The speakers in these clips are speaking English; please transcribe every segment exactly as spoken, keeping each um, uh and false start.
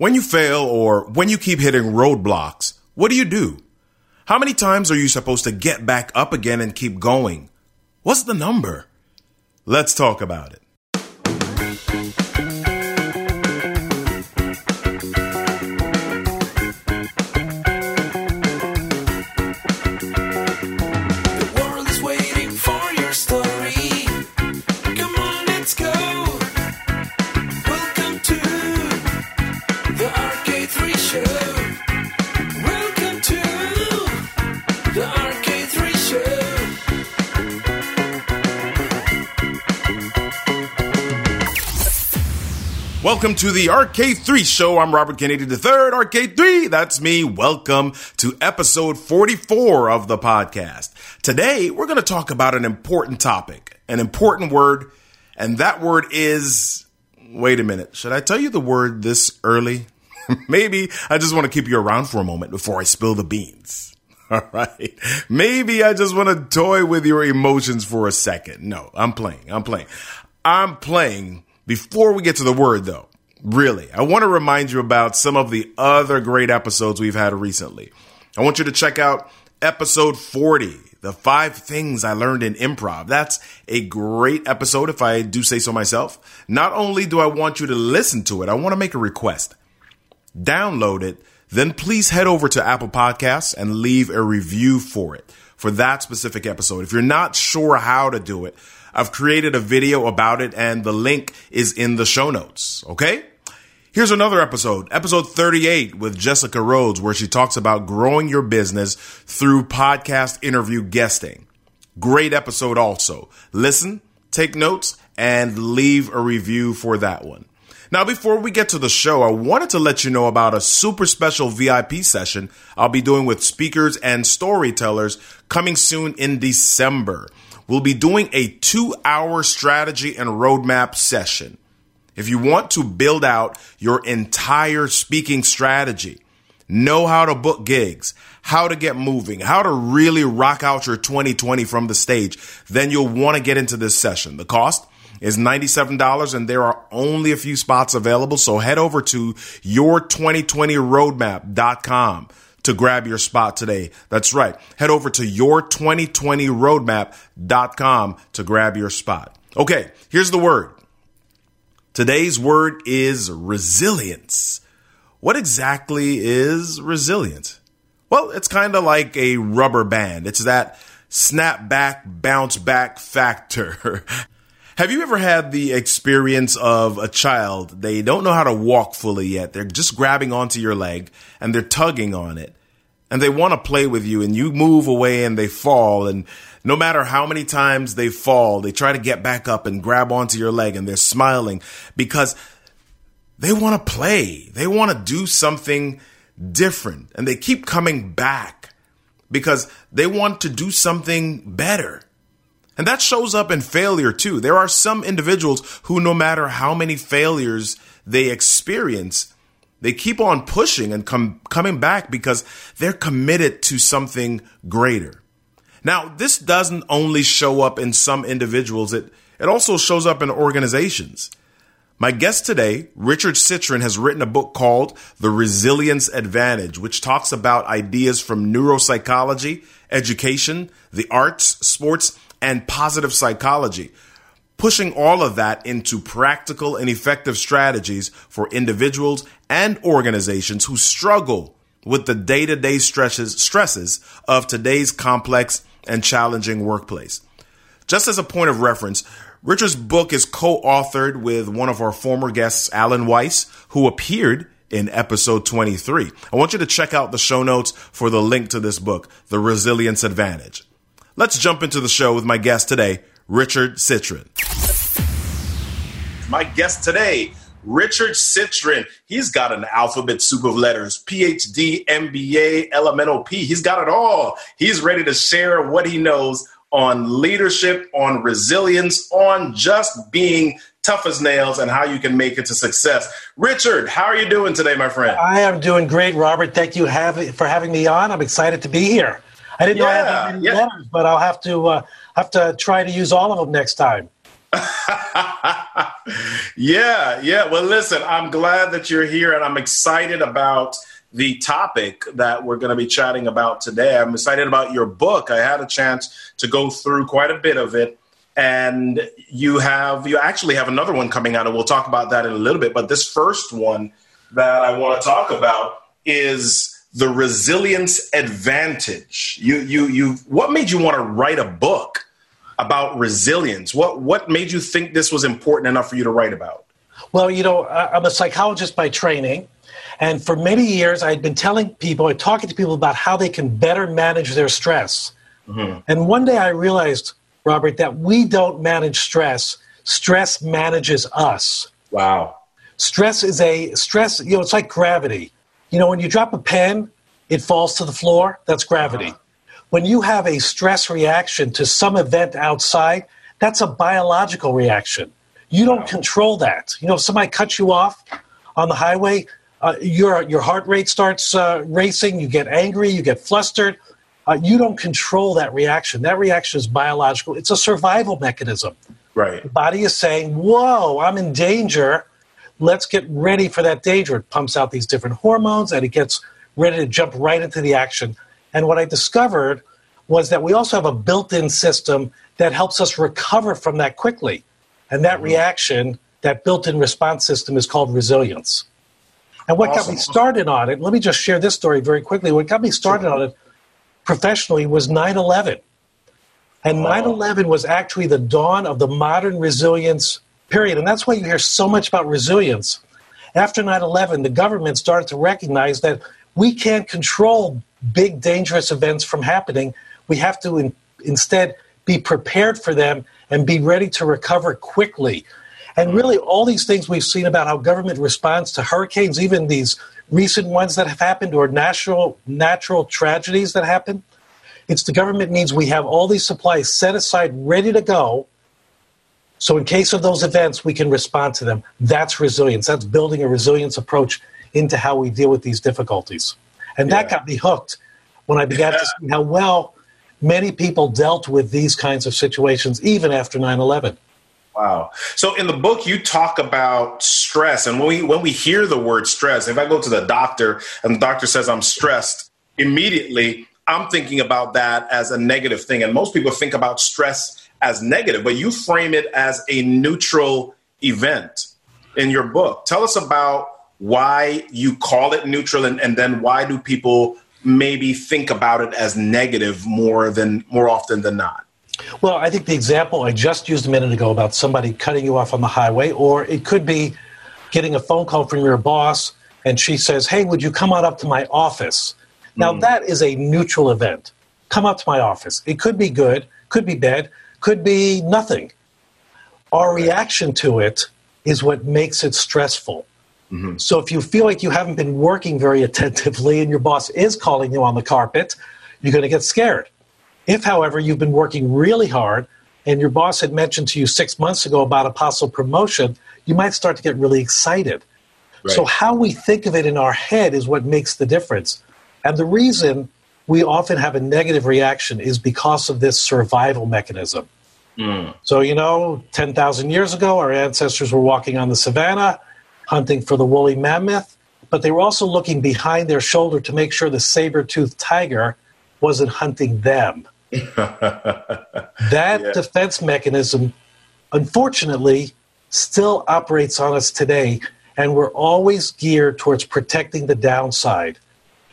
When you fail or when you keep hitting roadblocks, what do you do? How many times are you supposed to get back up again and keep going? What's the number? Let's talk about it. Welcome to the R K three Show. I'm Robert Kennedy the Third, R K three. That's me. Welcome to episode forty-four of the podcast. Today, we're going to talk about an important topic, an important word, and that word is, wait a minute, should I tell you the word this early? Maybe I just want to keep you around for a moment before I spill the beans. All right. Maybe I just want to toy with your emotions for a second. No, I'm playing. I'm playing. I'm playing. Before we get to the word, though, really, I want to remind you about some of the other great episodes we've had recently. I want you to check out episode forty, The Five Things I Learned in Improv. That's a great episode, if I do say so myself. Not only do I want you to listen to it, I want to make a request. Download it, then please head over to Apple Podcasts and leave a review for it, for that specific episode. If you're not sure how to do it, I've created a video about it, and the link is in the show notes, okay? Here's another episode, episode thirty-eight with Jessica Rhodes, where she talks about growing your business through podcast interview guesting. Great episode also. Listen, take notes, and leave a review for that one. Now, before we get to the show, I wanted to let you know about a super special V I P session I'll be doing with speakers and storytellers coming soon in December. We'll be doing a two-hour strategy and roadmap session. If you want to build out your entire speaking strategy, know how to book gigs, how to get moving, how to really rock out your twenty twenty from the stage, then you'll want to get into this session. The cost is ninety-seven dollars, and there are only a few spots available, so head over to your twenty twenty roadmap dot com. to grab your spot today. That's right. Head over to your twenty twenty roadmap dot com to grab your spot. Okay, here's the word. Today's word is resilience. What exactly is resilience? Well, it's kind of like a rubber band. It's that snap back, bounce back factor. Have you ever had the experience of a child? They don't know how to walk fully yet. They're just grabbing onto your leg and they're tugging on it and they want to play with you and you move away and they fall. And no matter how many times they fall, they try to get back up and grab onto your leg and they're smiling because they want to play. They want to do something different and they keep coming back because they want to do something better. And that shows up in failure, too. There are some individuals who, no matter how many failures they experience, they keep on pushing and com- coming back because they're committed to something greater. Now, this doesn't only show up in some individuals. It, it also shows up in organizations. My guest today, Richard Citrin, has written a book called The Resilience Advantage, which talks about ideas from neuropsychology, education, the arts, sports, and positive psychology, pushing all of that into practical and effective strategies for individuals and organizations who struggle with the day-to-day stresses, stresses of today's complex and challenging workplace. Just as a point of reference, Richard's book is co-authored with one of our former guests, Alan Weiss, who appeared in episode twenty-three. I want you to check out the show notes for the link to this book, The Resilience Advantage. Let's jump into the show with my guest today, Richard Citrin. My guest today, Richard Citrin. He's got an alphabet soup of letters, P H D, M B A, L M N O P. He's got it all. He's ready to share what he knows on leadership, on resilience, on just being tough as nails and how you can make it to success. Richard, how are you doing today, my friend? I am doing great, Robert. Thank you for having me on. I'm excited to be here. I didn't yeah, know I had that many yeah. letters, but I'll have to uh, have to try to use all of them next time. Yeah, yeah. Well, listen, I'm glad that you're here, and I'm excited about the topic that we're going to be chatting about today. I'm excited about your book. I had a chance to go through quite a bit of it, and you have you actually have another one coming out, and we'll talk about that in a little bit. But this first one that I want to talk about is The Resilience Advantage. You, you, you. What made you want to write a book about resilience? What what made you think this was important enough for you to write about? Well, you know, I'm a psychologist by training. And for many years, I'd been telling people and talking to people about how they can better manage their stress. Mm-hmm. And one day I realized, Robert, that we don't manage stress. Stress manages us. Wow. Stress is a stress, you know, it's like gravity. You know, when you drop a pen, it falls to the floor. That's gravity. Uh-huh. When you have a stress reaction to some event outside, that's a biological reaction. You don't wow. control that. You know, if somebody cuts you off on the highway, uh, your your heart rate starts uh, racing, you get angry, you get flustered. Uh, you don't control that reaction. That reaction is biological. It's a survival mechanism. Right. The body is saying, whoa, I'm in danger. Let's get ready for that danger. It pumps out these different hormones, and it gets ready to jump right into the action. And what I discovered was that we also have a built-in system that helps us recover from that quickly. And that mm-hmm. reaction, that built-in response system, is called resilience. And what awesome. got me started on it, let me just share this story very quickly. What got me started sure. on it professionally was nine eleven. And wow. nine eleven was actually the dawn of the modern resilience period. And that's why you hear so much about resilience. After nine eleven, the government started to recognize that we can't control big, dangerous events from happening. We have to in, instead be prepared for them and be ready to recover quickly. And really, all these things we've seen about how government responds to hurricanes, even these recent ones that have happened or natural, natural tragedies that happen, it's the government means we have all these supplies set aside, ready to go. So in case of those events, we can respond to them. That's resilience. That's building a resilience approach into how we deal with these difficulties. And that yeah. got me hooked when I began yeah. to see how well many people dealt with these kinds of situations, even after nine eleven. Wow. So in the book, you talk about stress. And when we when we hear the word stress, if I go to the doctor and the doctor says I'm stressed, immediately I'm thinking about that as a negative thing. And most people think about stress as negative, but you frame it as a neutral event in your book. Tell us about why you call it neutral, and, and then why do people maybe think about it as negative more than more often than not? Well, I think the example I just used a minute ago about somebody cutting you off on the highway, or it could be getting a phone call from your boss and she says, hey, would you come on up to my office? Now, mm. that is a neutral event. Come up to my office. It could be good, could be bad, could be nothing. Our reaction to it is what makes it stressful. Mm-hmm. So if you feel like you haven't been working very attentively and your boss is calling you on the carpet, you're going to get scared. If, however, you've been working really hard and your boss had mentioned to you six months ago about a possible promotion, you might start to get really excited. Right. So how we think of it in our head is what makes the difference. And the reason we often have a negative reaction is because of this survival mechanism. Mm. So, you know, ten thousand years ago, our ancestors were walking on the savannah, hunting for the woolly mammoth, but they were also looking behind their shoulder to make sure the saber-toothed tiger wasn't hunting them. that yeah. defense mechanism, unfortunately, still operates on us today, and we're always geared towards protecting the downside.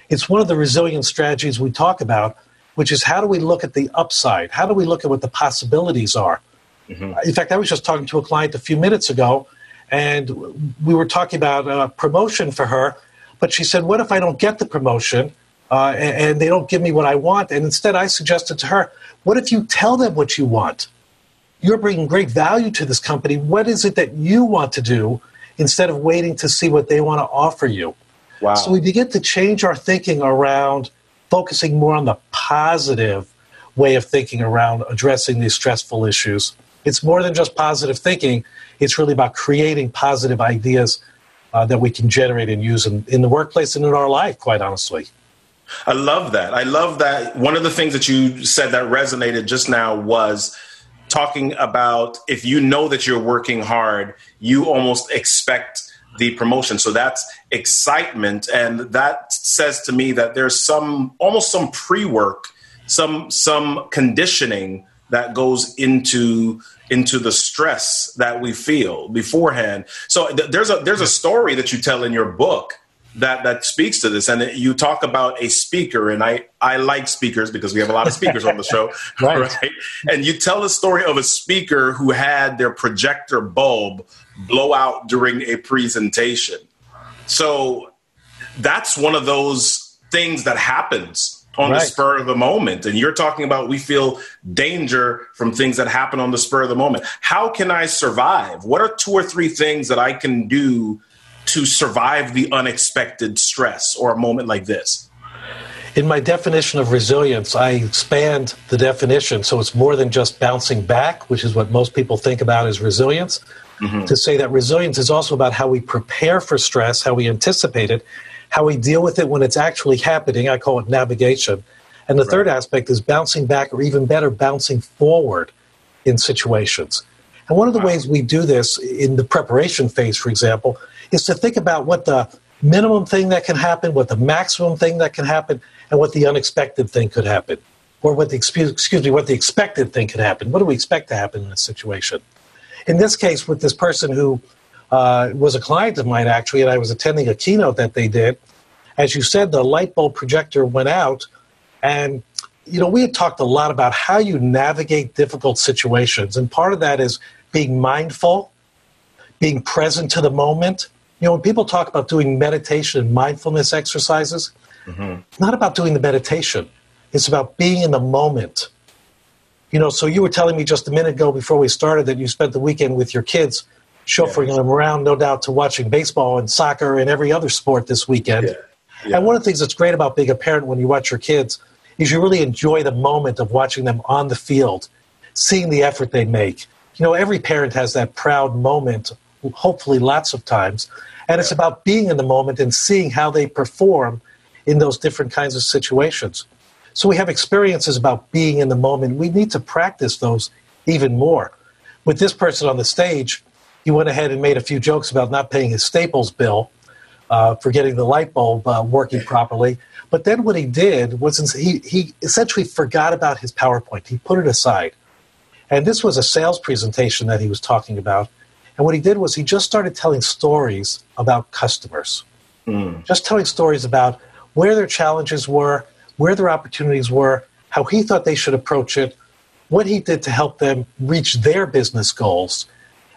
It's one of the resilience strategies we talk about, which is how do we look at the upside? How do we look at what the possibilities are? Mm-hmm. In fact, I was just talking to a client a few minutes ago, and we were talking about a promotion for her, but she said, what if I don't get the promotion uh, and, and they don't give me what I want? And instead I suggested to her, what if you tell them what you want? You're bringing great value to this company. What is it that you want to do instead of waiting to see what they want to offer you? Wow. So we begin to change our thinking around focusing more on the positive way of thinking around addressing these stressful issues. It's more than just positive thinking. It's really about creating positive ideas uh, that we can generate and use in, in the workplace and in our life, quite honestly. I love that. I love that. One of the things that you said that resonated just now was talking about if you know that you're working hard, you almost expect the promotion. So that's excitement. And that says to me that there's some, almost some pre-work, some, some conditioning that goes into, into the stress that we feel beforehand. So th- there's a, there's a story that you tell in your book that, that speaks to this. And you talk about a speaker, and I, I like speakers because we have a lot of speakers on the show. Right. Right. And you tell the story of a speaker who had their projector bulb blow out during a presentation. So that's one of those things that happens on right. the spur of the moment. And you're talking about, we feel danger from things that happen on the spur of the moment. How can I survive? What are two or three things that I can do to survive the unexpected stress or a moment like this? In my definition of resilience, I expand the definition. So it's more than just bouncing back, which is what most people think about as resilience. Mm-hmm. To say that resilience is also about how we prepare for stress, how we anticipate it, how we deal with it when it's actually happening. I call it navigation. And the right. third aspect is bouncing back, or even better, bouncing forward in situations. And one of the wow. ways we do this in the preparation phase, for example, is to think about what the minimum thing that can happen, what the maximum thing that can happen, and what the unexpected thing could happen, or what the, excuse me, what the expected thing could happen. What do we expect to happen in this situation? In this case, with this person who uh, was a client of mine, actually, and I was attending a keynote that they did, as you said, the light bulb projector went out. And, you know, we had talked a lot about how you navigate difficult situations. And part of that is being mindful, being present to the moment. You know, when people talk about doing meditation and mindfulness exercises, mm-hmm. it's not about doing the meditation. It's about being in the moment. You know, so you were telling me just a minute ago before we started that you spent the weekend with your kids chauffeuring yes. them around, no doubt, to watching baseball and soccer and every other sport this weekend. Yeah. Yeah. And one of the things that's great about being a parent when you watch your kids is you really enjoy the moment of watching them on the field, seeing the effort they make. You know, every parent has that proud moment, hopefully lots of times. And yeah. it's about being in the moment and seeing how they perform in those different kinds of situations. So we have experiences about being in the moment. We need to practice those even more. With this person on the stage, he went ahead and made a few jokes about not paying his Staples bill uh, for getting the light bulb uh, working properly. But then what he did was he, he essentially forgot about his PowerPoint. He put it aside. And this was a sales presentation that he was talking about. And what he did was he just started telling stories about customers, mm. just telling stories about where their challenges were, where their opportunities were, how he thought they should approach it, what he did to help them reach their business goals.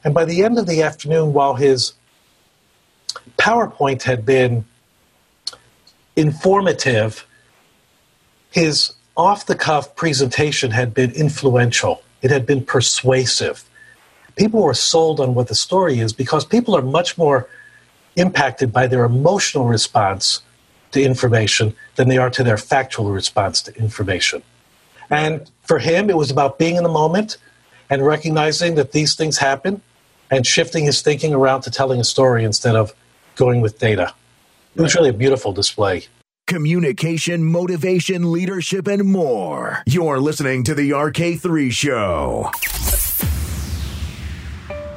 And by the end of the afternoon, while his PowerPoint had been informative, his off-the-cuff presentation had been influential. It had been persuasive. People were sold on what the story is because people are much more impacted by their emotional response to information than they are to their factual response to information. And for him, it was about being in the moment and recognizing that these things happen and shifting his thinking around to telling a story instead of going with data. It was really a beautiful display. Communication, motivation, leadership, and more. You're listening to The R K three Show.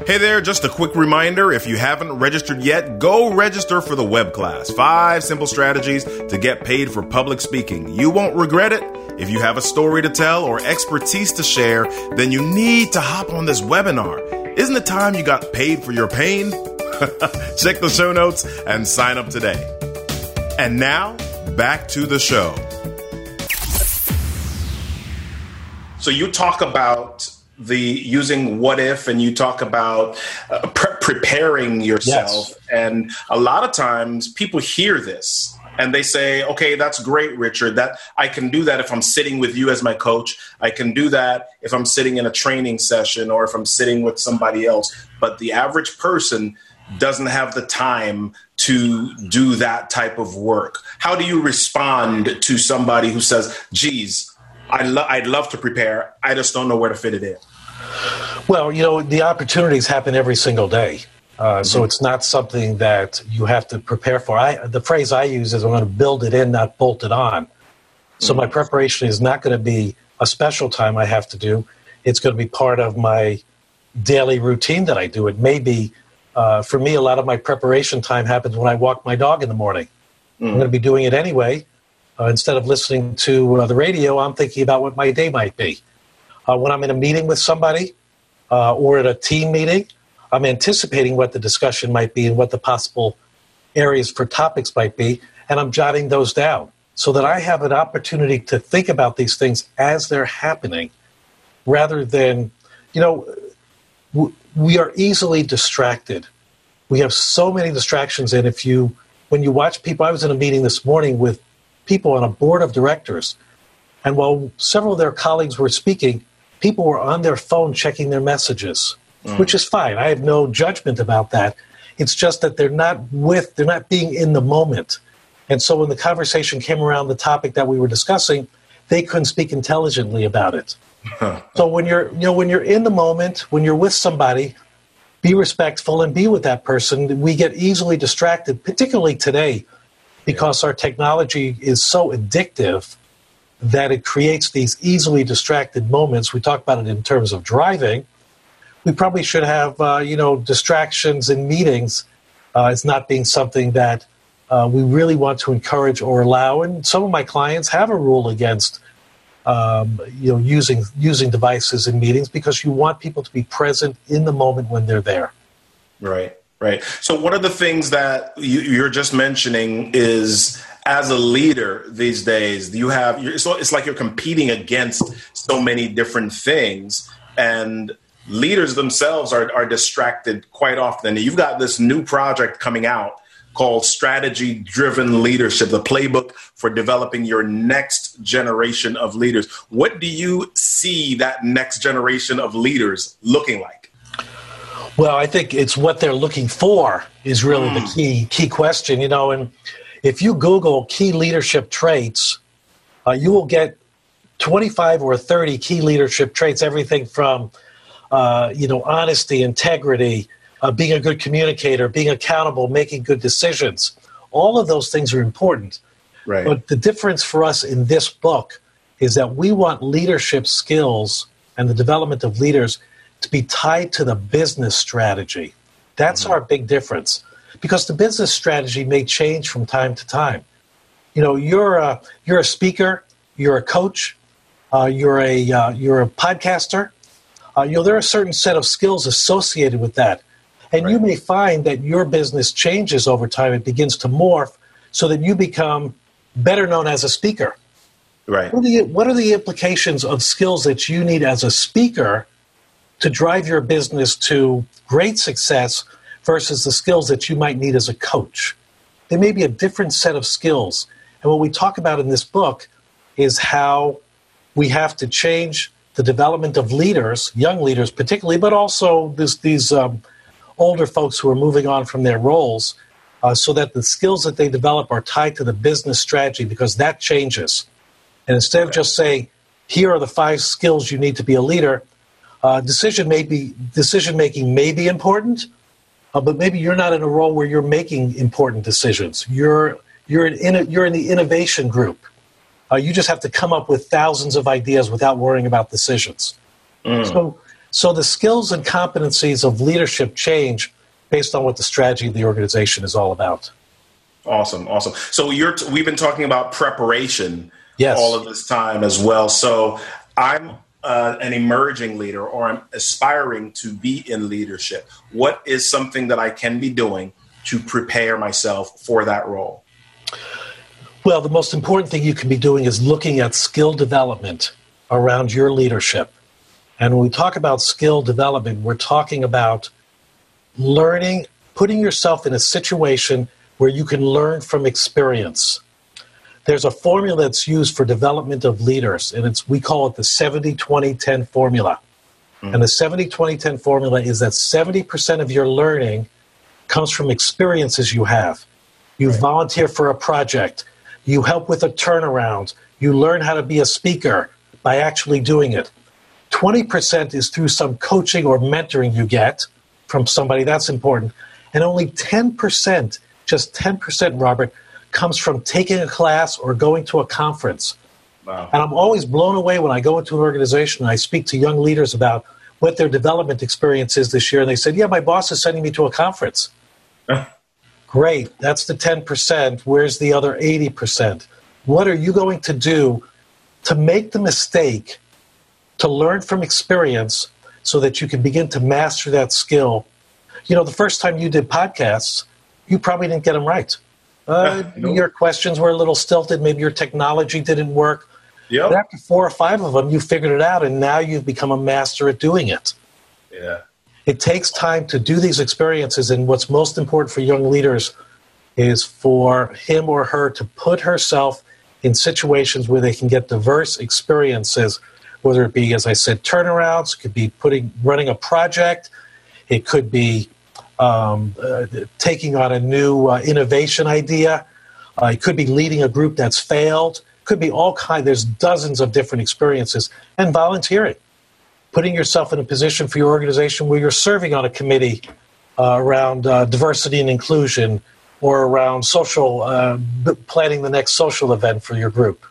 Hey there, just a quick reminder, if you haven't registered yet, go register for the web class, Five Simple Strategies to Get Paid for Public Speaking. You won't regret it. If you have a story to tell or expertise to share, then you need to hop on this webinar. Isn't it time you got paid for your pain? Check the show notes and sign up today. And now, back to the show. So you talk about the using what if, and you talk about uh, pre- preparing yourself. Yes. And a lot of times people hear this and they say, okay, that's great, Richard, that I can do that if I'm sitting with you as my coach. I can do that if I'm sitting in a training session or if I'm sitting with somebody else. But the average person doesn't have the time to do that type of work. How do you respond to somebody who says, geez, I'd, lo- I'd love to prepare. I just don't know where to fit it in. Well, you know, the opportunities happen every single day. Uh, mm-hmm. So it's not something that you have to prepare for. I, the phrase I use is I'm going to build it in, not bolt it on. So mm-hmm. my preparation is not going to be a special time I have to do. It's going to be part of my daily routine that I do. It may be, uh, for me, a lot of my preparation time happens when I walk my dog in the morning. Mm. I'm going to be doing it anyway. Uh, instead of listening to uh, the radio, I'm thinking about what my day might be. Uh, when I'm in a meeting with somebody uh, or at a team meeting, I'm anticipating what the discussion might be and what the possible areas for topics might be, and I'm jotting those down so that I have an opportunity to think about these things as they're happening rather than, you know, w- we are easily distracted. We have so many distractions, and if you, when you watch people, I was in a meeting this morning with people on a board of directors, and while several of their colleagues were speaking, people were on their phone checking their messages, mm. which is fine. I have no judgment about that. It's just that they're not with, they're not being in the moment. And so when the conversation came around the topic that we were discussing, they couldn't speak intelligently about it. So when you're, you know, when you're in the moment, when you're with somebody, be respectful and be with that person. We get easily distracted, particularly today, because our technology is so addictive that it creates these easily distracted moments. We talk about it in terms of driving. We probably should have, uh, you know, distractions in meetings. Uh, it's not being something that uh, we really want to encourage or allow. And some of my clients have a rule against, um, you know, using using devices in meetings because you want people to be present in the moment when they're there. Right. Right. So one of the things that you, you're just mentioning is, as a leader these days, you have it's, it's like you're competing against so many different things, and leaders themselves are, are distracted quite often. You've got this new project coming out called Strategy-Driven Leadership, the playbook for developing your next generation of leaders. What do you see that next generation of leaders looking like? Well, I think it's what they're looking for is really the key key question, you know. And if you Google key leadership traits, uh, you will get twenty-five or thirty key leadership traits, everything from, uh, you know, honesty, integrity, uh, being a good communicator, being accountable, making good decisions. All of those things are important. Right. But the difference for us in this book is that we want leadership skills and the development of leaders to be tied to the business strategy. That's mm-hmm. our big difference, because the business strategy may change from time to time. You know, you're a, you're a speaker, you're a coach, uh, you're a uh, you're a podcaster. Uh, you know, there are a certain set of skills associated with that, and right. you may find that your business changes over time. It begins to morph so that you become better known as a speaker. Right. What are the, what are the implications of skills that you need as a speaker to drive your business to great success versus the skills that you might need as a coach? There may be a different set of skills. And what we talk about in this book is how we have to change the development of leaders, young leaders particularly, but also this, these um, older folks who are moving on from their roles, uh, so that the skills that they develop are tied to the business strategy, because that changes. And instead of just saying, here are the five skills you need to be a leader, Uh, decision may be, decision making may be important, uh, but maybe you're not in a role where you're making important decisions. You're you're in a, you're in the innovation group. Uh, you just have to come up with thousands of ideas without worrying about decisions. Mm. So so the skills and competencies of leadership change based on what the strategy of the organization is all about. Awesome, awesome. So you're t- we've been talking about preparation yes. all of this time as well. So I'm. Uh, an emerging leader, or I'm aspiring to be in leadership. What is something that I can be doing to prepare myself for that role? Well, the most important thing you can be doing is looking at skill development around your leadership. And when we talk about skill development, we're talking about learning, putting yourself in a situation where you can learn from experience. There's a formula that's used for development of leaders, and it's we call it the seventy twenty ten formula. Mm. And the seventy twenty ten formula is that seventy percent of your learning comes from experiences you have. You right. volunteer for a project. You help with a turnaround. You learn how to be a speaker by actually doing it. twenty percent is through some coaching or mentoring you get from somebody. That's important. And only ten percent, just ten percent, Robert, comes from taking a class or going to a conference. Wow. And I'm always blown away when I go into an organization and I speak to young leaders about what their development experience is this year. And they said, yeah, my boss is sending me to a conference. Great. That's the ten percent. Where's the other eighty percent? What are you going to do to make the mistake, to learn from experience so that you can begin to master that skill? You know, the first time you did podcasts, you probably didn't get them right. Uh, nope. Your questions were a little stilted. Maybe your technology didn't work. Yep. But after four or five of them, you figured it out, and now you've become a master at doing it. Yeah. It takes time to do these experiences, and what's most important for young leaders is for him or her to put herself in situations where they can get diverse experiences, whether it be, as I said, turnarounds, it could be putting running a project, it could be um, uh, taking on a new uh, innovation idea, uh, it could be leading a group that's failed, it could be all kinds. There's dozens of different experiences, and volunteering, putting yourself in a position for your organization where you're serving on a committee uh, around uh, diversity and inclusion, or around social, uh, planning the next social event for your group.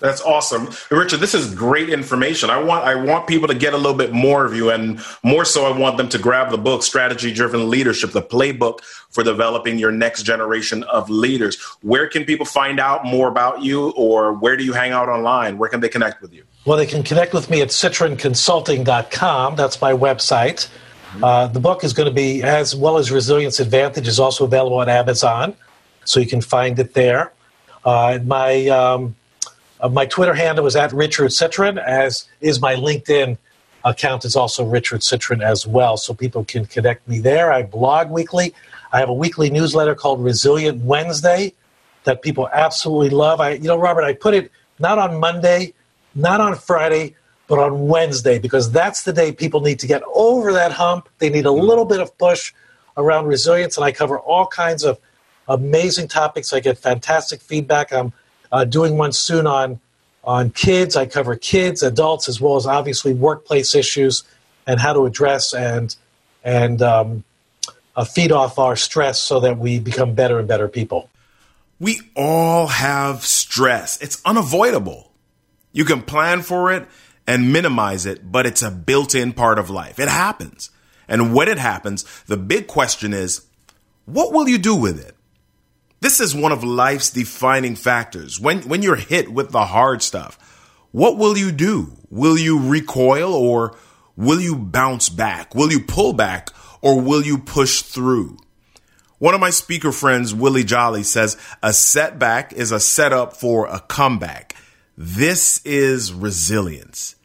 That's awesome. Richard, this is great information. I want I want people to get a little bit more of you, and more so I want them to grab the book, Strategy-Driven Leadership, the playbook for developing your next generation of leaders. Where can people find out more about you, or where do you hang out online? Where can they connect with you? Well, they can connect with me at citrin consulting dot com. That's my website. Uh, the book is going to be, as well as Resilience Advantage, is also available on Amazon, so you can find it there. Uh, my um, my Twitter handle is at Richard Citrin, as is my LinkedIn account is also Richard Citrin as well, so people can connect me there. I blog weekly. I have a weekly newsletter called Resilient Wednesday that people absolutely love. I, you know, Robert, I put it not on Monday, not on Friday, but on Wednesday, because that's the day people need to get over that hump. They need a little bit of push around resilience, and I cover all kinds of amazing topics. I get fantastic feedback. I'm uh, doing one soon on, on kids. I cover kids, adults, as well as obviously workplace issues and how to address and, and um, uh, feed off our stress so that we become better and better people. We all have stress. It's unavoidable. You can plan for it and minimize it, but it's a built-in part of life. It happens. And when it happens, the big question is, what will you do with it? This is one of life's defining factors. When, when you're hit with the hard stuff, what will you do? Will you recoil, or will you bounce back? Will you pull back, or will you push through? One of my speaker friends, Willie Jolly, says a setback is a setup for a comeback. This is resilience.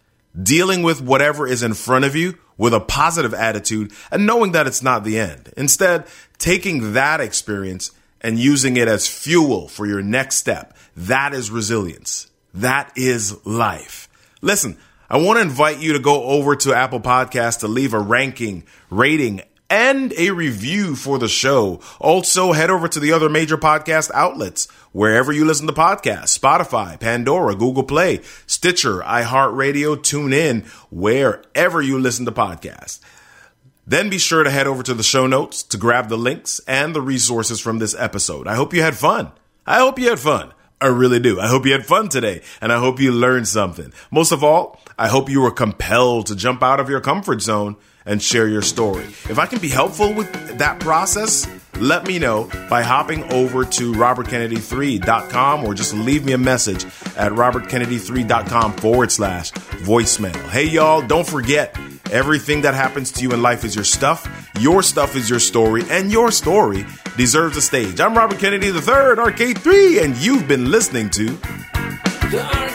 Dealing with whatever is in front of you with a positive attitude and knowing that it's not the end. Instead, taking that experience and using it as fuel for your next step. That is resilience. That is life. Listen, I want to invite you to go over to Apple Podcasts to leave a ranking, rating, and a review for the show. Also, head over to the other major podcast outlets, wherever you listen to podcasts, Spotify, Pandora, Google Play, Stitcher, iHeartRadio, TuneIn, wherever you listen to podcasts. Then be sure to head over to the show notes to grab the links and the resources from this episode. I hope you had fun. I hope you had fun. I really do. I hope you had fun today, and I hope you learned something. Most of all, I hope you were compelled to jump out of your comfort zone and share your story. If I can be helpful with that process, let me know by hopping over to Robert Kennedy three dot com, or just leave me a message at Robert Kennedy three dot com forward slash voicemail. Hey, y'all, don't forget, everything that happens to you in life is your stuff. Your stuff is your story, and your story deserves a stage. I'm Robert Kennedy the third, R K three, and you've been listening to The